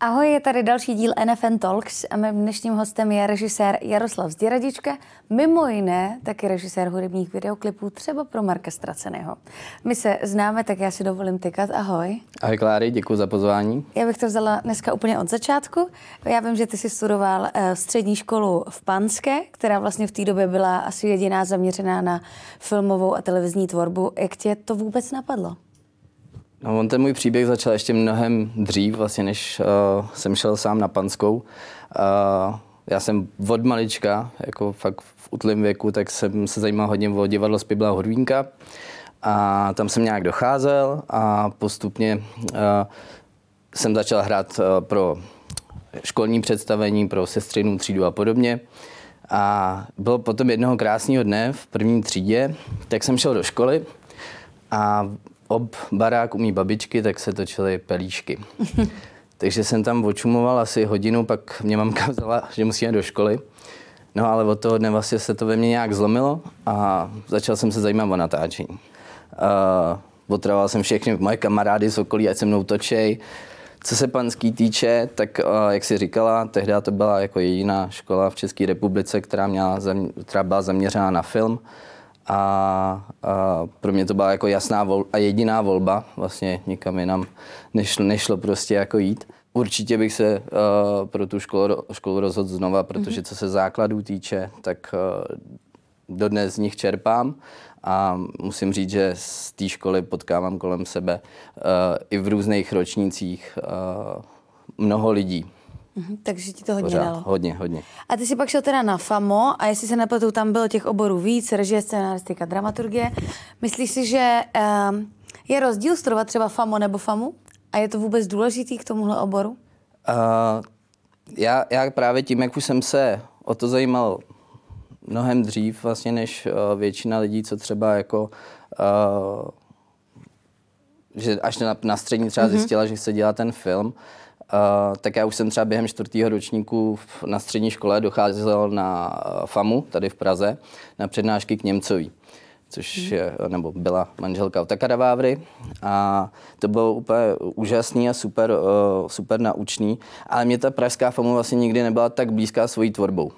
Ahoj, je tady další díl NFN Talks a mým dnešním hostem je režisér Jaroslav Zděradička, mimo jiné taky režisér hudebních videoklipů třeba pro Marka Ztraceného. My se známe, tak já si dovolím tykat. Ahoj. Ahoj Kláry, děkuji za pozvání. Já bych to vzala dneska úplně od začátku. Já vím, že ty jsi studoval střední školu v Panské, která vlastně v té době byla asi jediná zaměřená na filmovou a televizní tvorbu. Jak tě to vůbec napadlo? No, on ten můj příběh začal ještě mnohem dřív, vlastně, než jsem šel sám na Panskou. Já jsem od malička, jako fakt v útlém věku, tak jsem se zajímal hodně o divadlo Spejbla a Hurvínka. A tam jsem nějak docházel a postupně jsem začal hrát pro školní představení, pro sestřinou třídu a podobně. A bylo potom jednoho krásného dne v první třídě, tak jsem šel do školy a ob barák u mý babičky, tak se točily Pelíšky. Takže jsem tam očumoval asi hodinu, pak mě mamka vzala, že musíme do školy. No ale od toho dne vlastně se to ve mně nějak zlomilo a začal jsem se zajímat o natáčení. Otravoval jsem všechny moje kamarády z okolí, ať se mnou točej. Co se Panský týče, tak jak jsi říkala, tehdy to byla jako jediná škola v České republice, která byla zaměřená na film. A pro mě to byla jako jasná a jediná volba, vlastně nikam jinam nešlo prostě jako jít. Určitě bych se pro tu školu rozhodl znova, protože co se základů týče, tak dodnes z nich čerpám a musím říct, že z té školy potkávám kolem sebe i v různých ročnících mnoho lidí. Takže ti to hodně dalo. Hodně. A ty jsi pak šel teda na FAMO a jestli se nepletu, tam bylo těch oborů víc, režie, scénaristika, dramaturgie. Myslíš si, že je rozdíl studovat třeba FAMO nebo FAMU? A je to vůbec důležitý k tomuhle oboru? Já právě tím, jak už jsem se o to zajímal mnohem dřív, vlastně než většina lidí, co třeba jako... že až na střední třeba zjistila, že chce dělat ten film, tak já už jsem třeba během 4. ročníku na střední škole docházel na FAMU tady v Praze na přednášky k Němcový, což nebo byla manželka Otakara Vávry a to bylo úplně úžasný a super naučný, ale mě ta pražská FAMU vlastně nikdy nebyla tak blízká svojí tvorbou.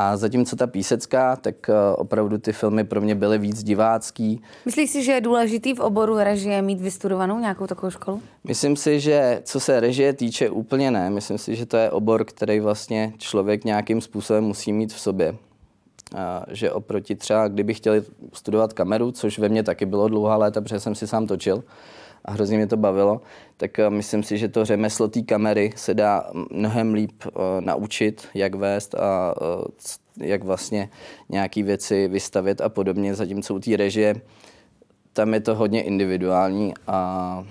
A zatímco ta písecká, tak opravdu ty filmy pro mě byly víc divácký. Myslíš si, že je důležitý v oboru režie mít vystudovanou nějakou takovou školu? Myslím si, že co se režie týče, úplně ne. Myslím si, že to je obor, který vlastně člověk nějakým způsobem musí mít v sobě. Že oproti třeba, kdyby chtěli studovat kameru, což ve mně taky bylo dlouhá léta, protože jsem si sám točil a hrozně mě to bavilo, tak myslím si, že to řemeslo té kamery se dá mnohem líp naučit, jak vést a jak vlastně nějaké věci vystavit a podobně. Zatímco u té režie, tam je to hodně individuální a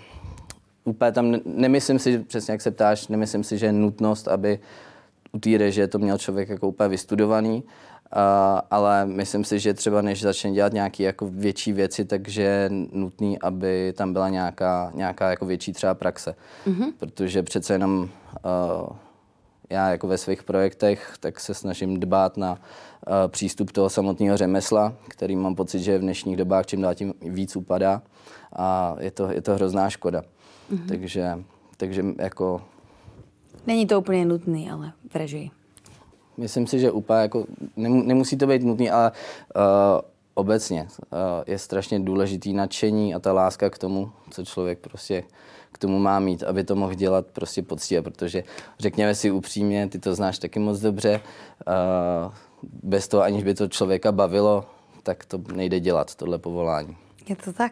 úplně tam nemyslím si, přesně jak se ptáš, nemyslím si, že je nutnost, aby u té režie to měl člověk jako úplně vystudovaný, ale myslím si, že třeba než začne dělat nějaké jako větší věci, takže je nutný, aby tam byla nějaká jako větší třeba praxe. Protože přece jenom já jako ve svých projektech tak se snažím dbát na přístup toho samotného řemesla, který mám pocit, že v dnešních dobách čím dál tím víc upadá a je to hrozná škoda. Takže jako... Není to úplně nutný, ale v režii. Myslím si, že úplně jako, nemusí to být nutné, ale obecně je strašně důležitý nadšení a ta láska k tomu, co člověk prostě k tomu má mít, aby to mohl dělat prostě poctivě, protože řekněme si upřímně, ty to znáš taky moc dobře, bez toho, aniž by to člověka bavilo, tak to nejde dělat, tohle povolání. Je to tak.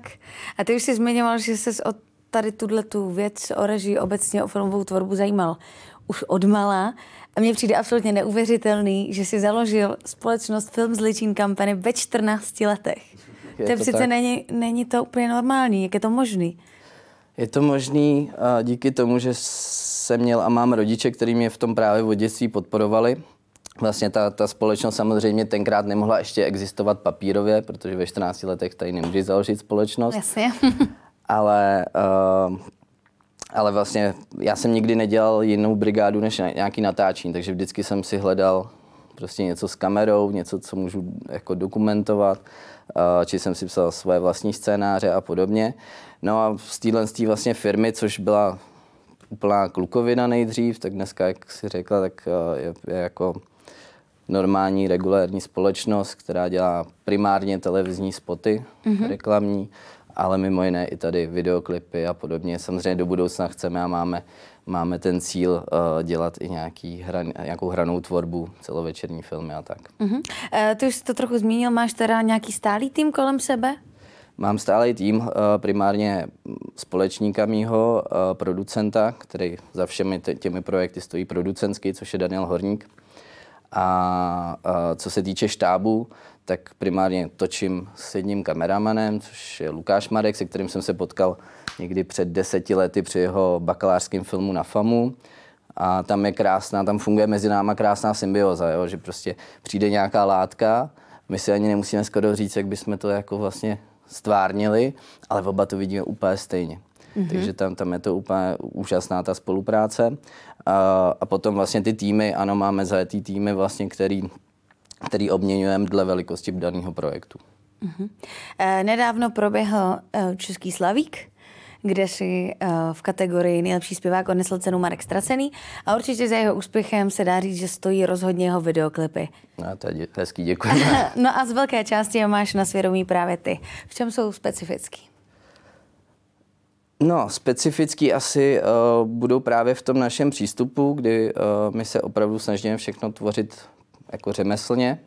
A ty už jsi zmiňoval, že jsi od tady tu věc o režii, obecně o filmovou tvorbu zajímal už odmala. A mně přijde absolutně neuvěřitelný, že si založil společnost Film's Legion Company ve 14 letech. To přece není to úplně normální. Jak je to možný? Je to možný díky tomu, že jsem měl a mám rodiče, kteří mě v tom právě od dětství podporovali. Vlastně ta společnost samozřejmě tenkrát nemohla ještě existovat papírově, protože ve 14 letech tady nemůžeš založit společnost. Jasně. Ale vlastně já jsem nikdy nedělal jinou brigádu než nějaký natáčení, takže vždycky jsem si hledal prostě něco s kamerou, něco, co můžu jako dokumentovat, či jsem si psal svoje vlastní scénáře a podobně. No a z téhle vlastně firmy, což byla úplná klukovina nejdřív, tak dneska, jak si řekla, tak je jako normální regulární společnost, která dělá primárně televizní spoty, reklamní, ale mimo jiné i tady videoklipy a podobně. Samozřejmě do budoucna chceme a máme ten cíl dělat i nějakou hranou tvorbu, celovečerní filmy a tak. Ty už jsi to trochu zmínil, máš teda nějaký stálý tým kolem sebe? Mám stálý tým, primárně společníka mýho, producenta, který za všemi těmi projekty stojí producentsky, což je Daniel Horník. A co se týče štábu, tak primárně točím s jedním kameramanem, což je Lukáš Marek, se kterým jsem se potkal někdy před 10 lety při jeho bakalářském filmu na FAMU. A tam funguje mezi náma krásná symbioza, jo? Že prostě přijde nějaká látka, my si ani nemusíme skoro říct, jak bychom to jako vlastně stvárnili, ale oba to vidíme úplně stejně. Takže tam je to úplně úžasná ta spolupráce. A potom vlastně ty týmy, ano, máme zajetý týmy, vlastně, který obměňujeme dle velikosti daného projektu. Nedávno proběhl Český Slavík, kde si v kategorii nejlepší zpěvák odnesl cenu Marek Ztracený a určitě za jeho úspěchem se dá říct, že stojí rozhodně jeho videoklipy. No to je hezký, děkuji. No a z velké části je máš na svědomí právě ty. V čem jsou specifický? No, specifický asi budou právě v tom našem přístupu, kdy my se opravdu snažíme všechno tvořit jako řemeslně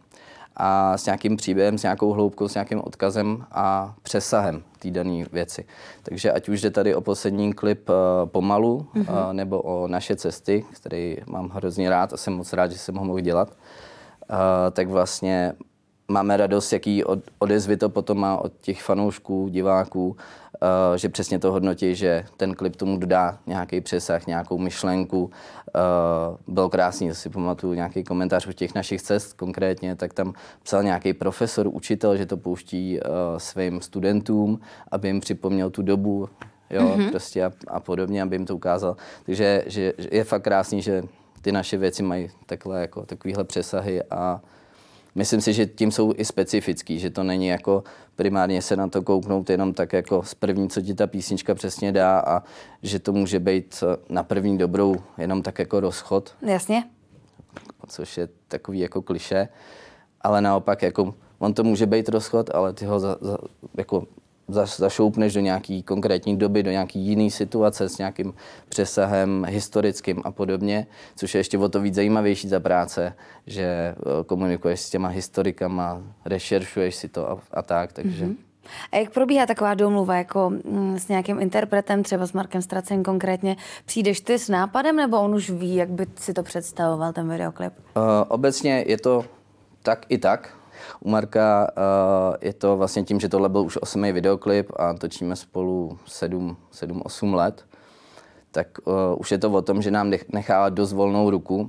a s nějakým příběhem, s nějakou hloubkou, s nějakým odkazem a přesahem té dané věci. Takže ať už jde tady o poslední klip Pomalu, nebo o Naše cesty, který mám hrozně rád a jsem moc rád, že jsem ho mohl dělat, tak vlastně máme radost, jaký odezvy to potom má od těch fanoušků, diváků, že přesně to hodnotí, že ten klip tomu dodá nějaký přesah, nějakou myšlenku. Bylo krásný, si pamatuju nějaký komentář u těch Našich cest konkrétně, tak tam psal nějaký profesor, učitel, že to pouští svým studentům, aby jim připomněl tu dobu, jo, prostě a podobně, aby jim to ukázal. Takže že je fakt krásný, že ty naše věci mají takovýhle přesahy a myslím si, že tím jsou i specifický, že to není jako primárně se na to kouknout jenom tak jako z první, co ti ta písnička přesně dá a že to může být na první dobrou jenom tak jako rozchod. Jasně. Což je takový jako klišé, ale naopak jako on to může být rozchod, ale ty ho zašoupneš do nějaký konkrétní doby, do nějaký jiný situace s nějakým přesahem historickým a podobně, což je ještě o to víc zajímavější ta práce, že komunikuješ s těma historikama, rešeršuješ si to a tak, takže. A jak probíhá taková domluva, jako s nějakým interpretem, třeba s Markem Ztraceným konkrétně, přijdeš ty s nápadem, nebo on už ví, jak by si to představoval, ten videoklip? Obecně je to tak i tak. U Marka je to vlastně tím, že tohle byl už 8. videoklip a točíme spolu 7-8 let, tak už je to o tom, že nám nechává dost volnou ruku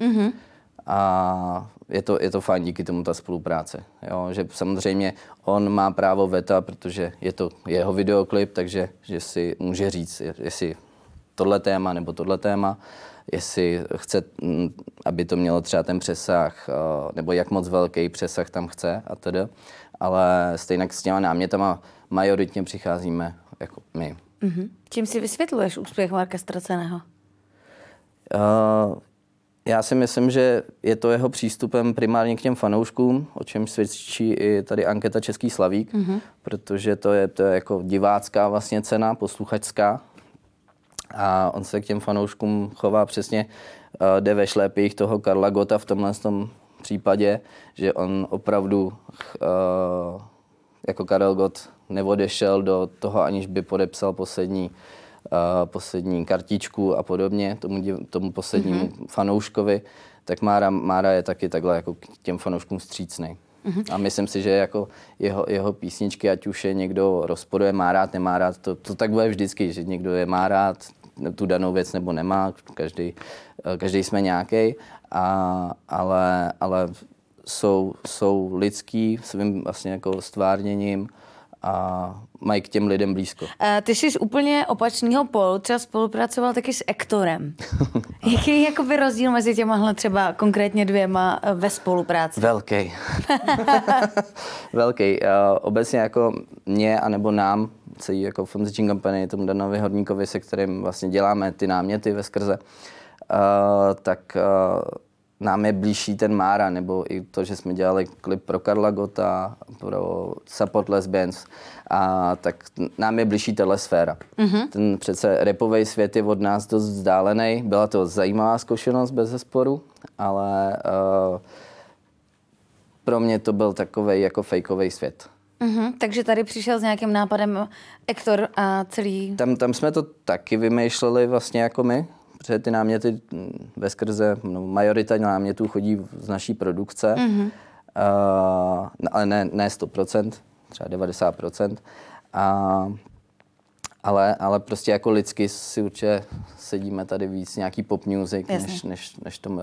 a je to fajn díky tomu ta spolupráce. Jo, že samozřejmě on má právo veta, protože je to jeho videoklip, takže že si může říct, jestli tohle téma nebo tohle téma, jestli chce, aby to mělo třeba ten přesah, nebo jak moc velký přesah tam chce a tedy. Ale stejně s těma námětama majoritně přicházíme jako my. Čím si vysvětluješ úspěch Marka Ztraceného? Já si myslím, že je to jeho přístupem primárně k těm fanouškům, o čem svědčí i tady anketa Český Slavík, protože to je jako divácká vlastně cena, posluchačská. A on se k těm fanouškům chová přesně, jde ve šlépích toho Karla Gotta v tomhle tom případě, že on opravdu jako Karel Gott neodešel do toho, aniž by podepsal poslední kartičku a podobně tomu poslednímu fanouškovi, tak Mára je taky takhle jako k těm fanouškům vstřícnej. A myslím si, že jako jeho písničky, ať už je někdo rozporuje, má rád, nemá rád, to tak bude vždycky, že někdo je má rád tu danou věc nebo nemá, každý jsme nějaký, ale jsou lidský svým vlastně jako stvárněním a mají k těm lidem blízko. Ty jsi z úplně opačného polu, třeba spolupracoval taky s Ektorem. Jaký je rozdíl mezi těmahle třeba konkrétně dvěma ve spolupráci? Velký. Obecně jako mě anebo nám celý jako Film's Legion Company, tomu Danovi Horníkovi, se kterým vlastně děláme ty náměty ve skrze, nám je blížší ten Mára, nebo i to, že jsme dělali klip pro Karla Gotta, pro Support Lesbians, a tak nám je blížší tato sféra. Mm-hmm. Ten přece rapovej svět je od nás dost vzdálený, byla to zajímavá zkušenost bez zesporu, ale pro mě to byl takovej jako fejkovej svět. Mm-hmm. Takže tady přišel s nějakým nápadem Ektor a celý... Tam jsme to taky vymýšleli vlastně jako my, protože ty náměty ve skrze, no, majorita námětů chodí z naší produkce, mm-hmm. Ale ne 100%, třeba 90%. Ale prostě jako lidsky si určitě sedíme tady víc nějaký pop music, než tom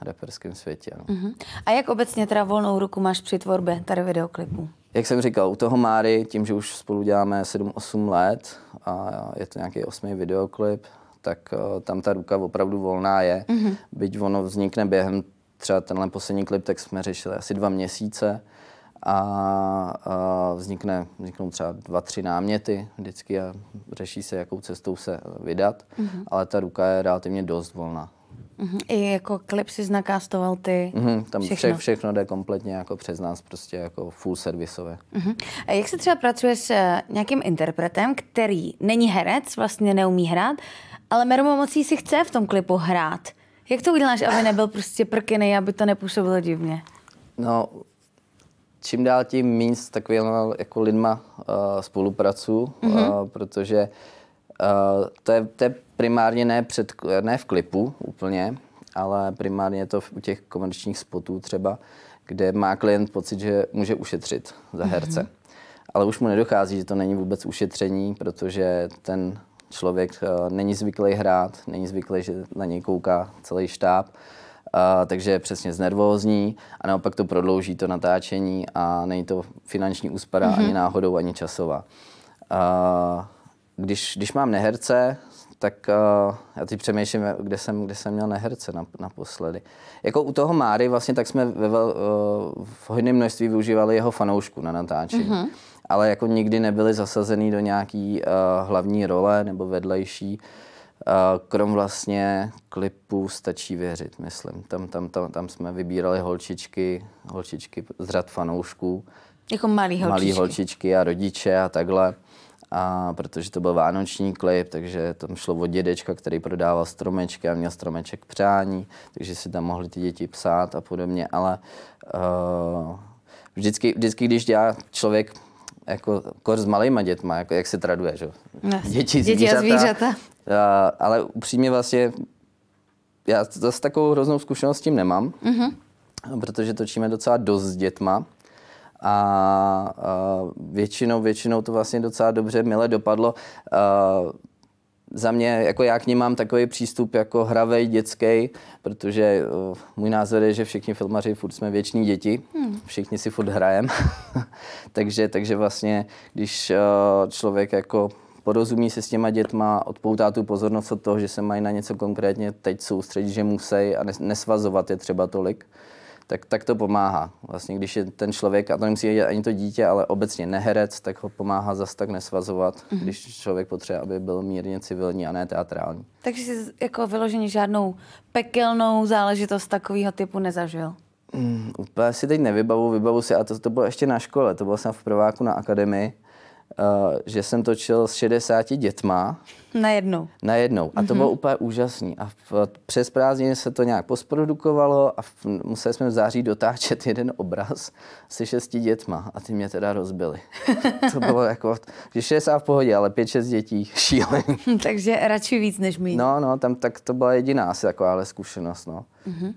reperském světě. No. Mm-hmm. A jak obecně teda volnou ruku máš při tvorbě tady videoklipu? Jak jsem říkal, u toho Máry, tím, že už spolu děláme 7-8 let a je to nějaký 8. videoklip, tak tam ta ruka opravdu volná je. Mm-hmm. Byť ono vznikne během třeba tenhle poslední klip, tak jsme řešili asi 2 měsíce a vzniknou třeba 2-3 náměty vždycky a řeší se, jakou cestou se vydat, mm-hmm. ale ta ruka je relativně dost volná. Mm-hmm. I jako klip si nakastoval ty tam všechno jde kompletně jako přes nás, prostě jako full servisové. Mm-hmm. A jak se třeba pracuje s nějakým interpretem, který není herec, vlastně neumí hrát, ale mermo mocí si chce v tom klipu hrát. Jak to uděláš, aby nebyl prostě prkynej, aby to nepůsobilo divně? No, čím dál tím méně s takovými jako lidma spolupracuju, mm-hmm. Protože to je primárně ne v klipu úplně, ale primárně je to u těch komerčních spotů třeba, kde má klient pocit, že může ušetřit za herce. Mm-hmm. Ale už mu nedochází, že to není vůbec ušetření, protože ten člověk není zvyklý hrát, není zvyklý, že na něj kouká celý štáb, takže je přesně znervózní a naopak to prodlouží to natáčení a není to finanční úspora mm-hmm. ani náhodou, ani časová. Když mám neherce, tak já teď přemýšlím, kde jsem měl neherce naposledy. Jako u toho Máry vlastně tak jsme v hodném množství využívali jeho fanoušku na natáčení. Mm-hmm. Ale jako nikdy nebyli zasazený do nějaký hlavní role nebo vedlejší. Krom vlastně klipu Stačí věřit, myslím. Tam jsme vybírali holčičky z řad fanoušků. Jako malý holčičky a rodiče a takhle. A protože to byl vánoční klip, takže tam šlo o dědečka, který prodával stromečky a měl stromeček přání, takže si tam mohli ty děti psát a podobně, ale vždycky, když dělá člověk jako kor s malejma dětma, jako jak se traduje, že? Děti a zvířata. Ale upřímně vlastně já zase takovou hroznou zkušenost s tím nemám, mm-hmm. protože točíme docela dost s dětma a většinou to vlastně docela dobře, mile dopadlo. Za mě, jako já k ní mám takový přístup jako hravej, dětský, protože můj názor je, že všichni filmaři furt jsme věční děti, všichni si furt hrajeme, takže vlastně, když člověk jako porozumí se s těma dětma, odpoutá tu pozornost od toho, že se mají na něco konkrétně teď soustředit, že musí a nesvazovat je třeba tolik, tak to pomáhá. Vlastně, když je ten člověk, a to nemusí jít ani to dítě, ale obecně neherec, tak ho pomáhá zas tak nesvazovat, mm-hmm. když člověk potřebuje, aby byl mírně civilní a ne teatrální. Takže jsi jako vyloženě žádnou pekelnou záležitost takového typu nezažil? Úplně si teď vybavu si, a to bylo ještě na škole, to byl jsem v prváku na akademii, že jsem točil s 60 dětma. Najednou. A to bylo úplně úžasný. A přes prázdniny se to nějak postprodukovalo a museli jsme v září dotáčet jeden obraz se 6 dětma. A ty mě teda rozbili. To bylo jako, že 60 v pohodě, ale 5-6 dětí šílený. Takže radši víc než my. No, tam tak to byla jediná asi takováhle zkušenost, no. Mm-hmm.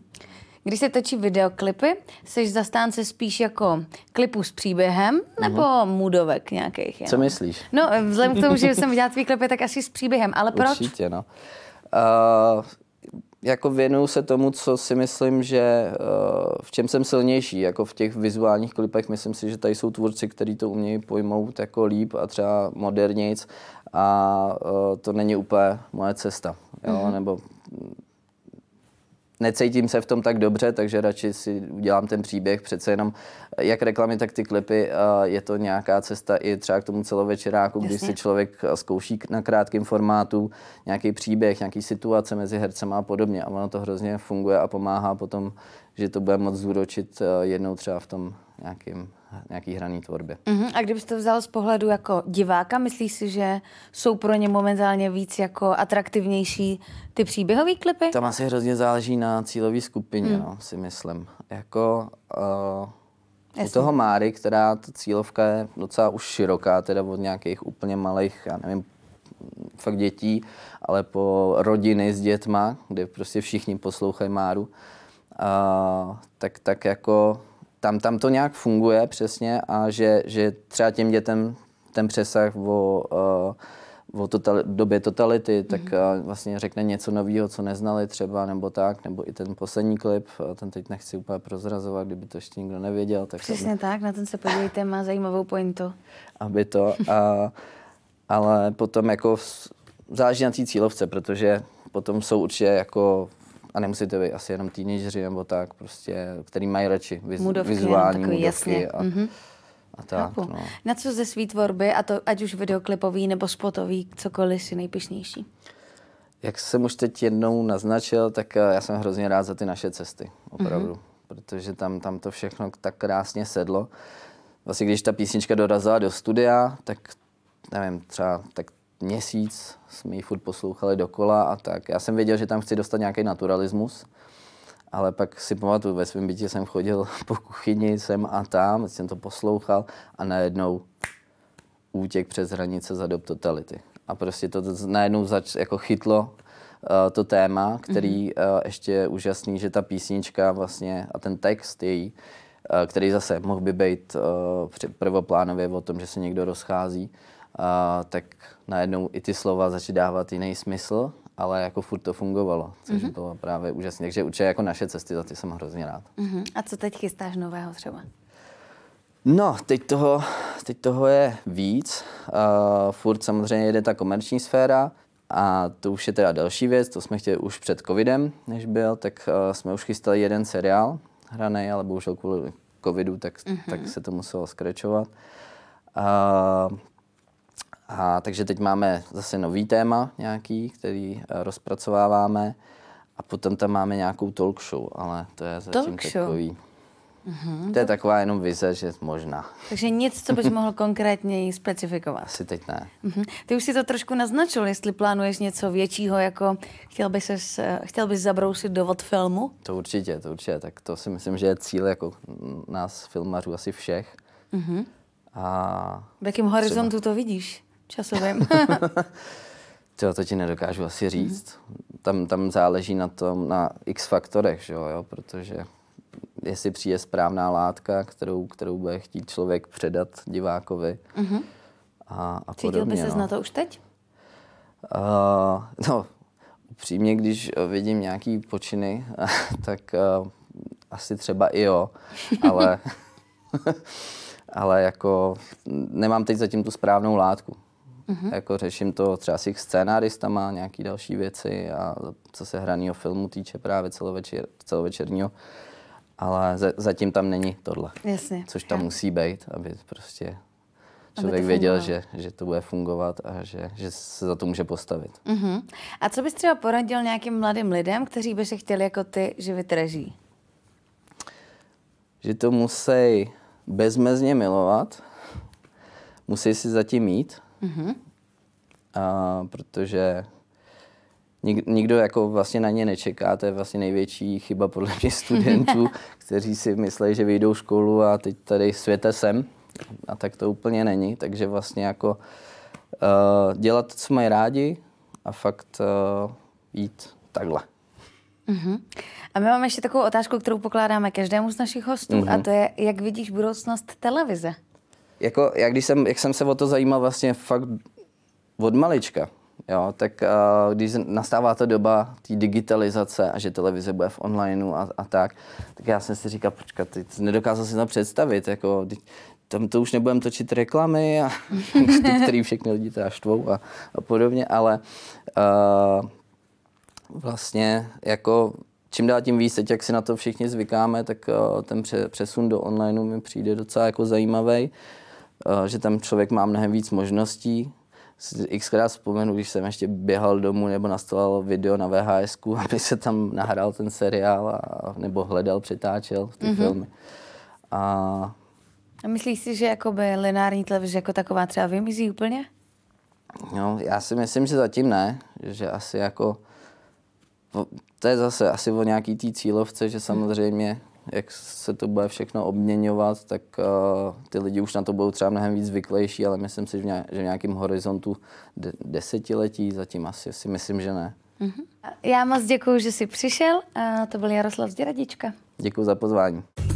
Když se točí videoklipy, jsi zastánce spíš jako klipů s příběhem nebo moodovek nějakých? Co myslíš? No, vzhledem k tomu, že jsem viděla tvý klipy, tak asi s příběhem, ale proč? Určitě, no. Jako věnuju se tomu, co si myslím, že v čem jsem silnější. Jako v těch vizuálních klipech myslím si, že tady jsou tvůrci, kteří to umějí pojmout jako líp a třeba modernějc a to není úplně moje cesta, jo, nebo... necítím se v tom tak dobře, takže radši si udělám ten příběh, přece jenom jak reklamy, tak ty klipy, je to nějaká cesta i třeba k tomu celovečeráku, když si člověk zkouší na krátkém formátu nějaký příběh, nějaký situace mezi hercema a podobně a ono to hrozně funguje a pomáhá potom, že to bude moc zúročit jednou třeba v tom nějaký hraný tvorbě. Uh-huh. A kdybyste to vzal z pohledu jako diváka, myslíš si, že jsou pro ně momentálně víc jako atraktivnější ty příběhové klipy? Tam asi hrozně záleží na cílové skupině, no, si myslím. Jako u toho Máry, která ta cílovka je docela už široká, teda od nějakých úplně malých, já nevím, fakt dětí, ale po rodiny s dětma, kde prostě všichni poslouchají Máru, tak jako tam to nějak funguje přesně a že třeba těm dětem ten přesah o době totality, tak vlastně řekne něco nového, co neznali třeba, nebo tak, nebo i ten poslední klip, ten teď nechci úplně prozrazovat, kdyby to ještě nikdo nevěděl. Tak přesně tak, na ten se podívejte, má zajímavou pointu. Ale potom jako záleží na té cílovce, protože potom jsou určitě jako a nemusí to být asi jenom teenageři nebo tak, prostě, který mají radši vizuální mudovky a tak. No. Na co ze svý tvorby, a to ať už videoklipový nebo spotový, cokoliv si nejpišnější? Jak jsem už teď jednou naznačil, tak já jsem hrozně rád za ty naše cesty, opravdu. Protože tam to všechno tak krásně sedlo. Vlastně když ta písnička dorazila do studia, tak nevím, třeba tak měsíc jsme ji furt poslouchali dokola a tak. Já jsem věděl, že tam chci dostat nějaký naturalismus, ale pak si pamatuju, ve svém bytě jsem chodil po kuchyni sem a tam, jsem to poslouchal a najednou útěk přes hranice za dob totality. A prostě to najednou jako chytlo to téma, který ještě je úžasný, že ta písnička vlastně a ten text její, který zase mohl by být prvoplánově o tom, že se někdo rozchází, tak najednou i ty slova začaly dávat jiný smysl, ale jako furt to fungovalo, což bylo právě úžasné. Takže určitě jako naše cesty, za ty jsem hrozně rád. A co teď chystáš nového třeba? No, teď toho je víc. Furt samozřejmě jede ta komerční sféra a to už je teda další věc, to jsme chtěli už před covidem, než byl, tak jsme už chystali jeden seriál hraný, ale bohužel kvůli covidu, tak se to muselo skračovat. A takže teď máme zase nový téma nějaký, který rozpracováváme a potom tam máme nějakou talk show, ale to je zatím takový. To je taková jenom vize, že možná. Takže nic, co bys mohl konkrétněji specifikovat? Asi teď ne. Ty už si to trošku naznačil, jestli plánuješ něco většího, jako chtěl bys zabrousit do filmu? To určitě. Tak to si myslím, že je cíl jako nás filmařů asi všech. V jakém horizontu to vidíš? Časovým? To ti nedokážu asi říct. Tam záleží na tom, na x faktorech, že jo? Protože jestli přijde správná látka, kterou bude chtít člověk předat divákovi a podobně. Cítil by ses na to už teď? Upřímně, když vidím nějaký počiny, tak asi třeba i jo, ale... Ale jako nemám teď zatím tu správnou látku. Jako řeším to třeba s scénáristama, nějaký další věci a co se hraného filmu týče právě celovečerního. Ale zatím tam není tohle. Jasně. Což tam musí být, aby prostě člověk věděl, že to bude fungovat a že se za to může postavit. A co bys třeba poradil nějakým mladým lidem, kteří by se chtěli jako ty živit reží? Že to musí bezmezně milovat, musí si zatím mít, protože nikdo jako vlastně na ně nečeká, to je vlastně největší chyba podle mě studentů, kteří si myslejí, že vyjdou školu a teď tady světe sem, a tak to úplně není, takže vlastně jako dělat to, co mají rádi a fakt jít takhle. A my máme ještě takovou otázku, kterou pokládáme každému z našich hostů, a to je, jak vidíš budoucnost televize? Jako, jak jsem se o to zajímal vlastně fakt od malička, jo, tak když nastává ta doba té digitalizace a že televize bude v onlineu a tak já jsem si říkal, počkat, nedokázal si to představit, jako, tam to už nebudeme točit reklamy, a který všechny lidi teda štvou a podobně, ale vlastně jako čím dál tím víc, teď jak si na to všichni zvykáme, tak ten přesun do onlineu mi přijde docela jako zajímavý, že tam člověk má mnohem víc možností. Xkrát vzpomenu, když jsem ještě běhal domů nebo nastavoval video na VHSku, aby se tam nahrál ten seriál nebo hledal, přetáčel ty filmy. A myslíš si, že jakoby lineární televize jako taková třeba vymizí úplně? No, já si myslím, že zatím ne, že asi jako to je zase asi o nějaký té cílovce, že samozřejmě, jak se to bude všechno obměňovat, tak ty lidi už na to budou třeba mnohem víc zvyklejší, ale myslím si, že v nějakém horizontu desetiletí zatím asi si myslím, že ne. Já moc děkuju, že jsi přišel. To byl Jaroslav Zděradička. Děkuju za pozvání.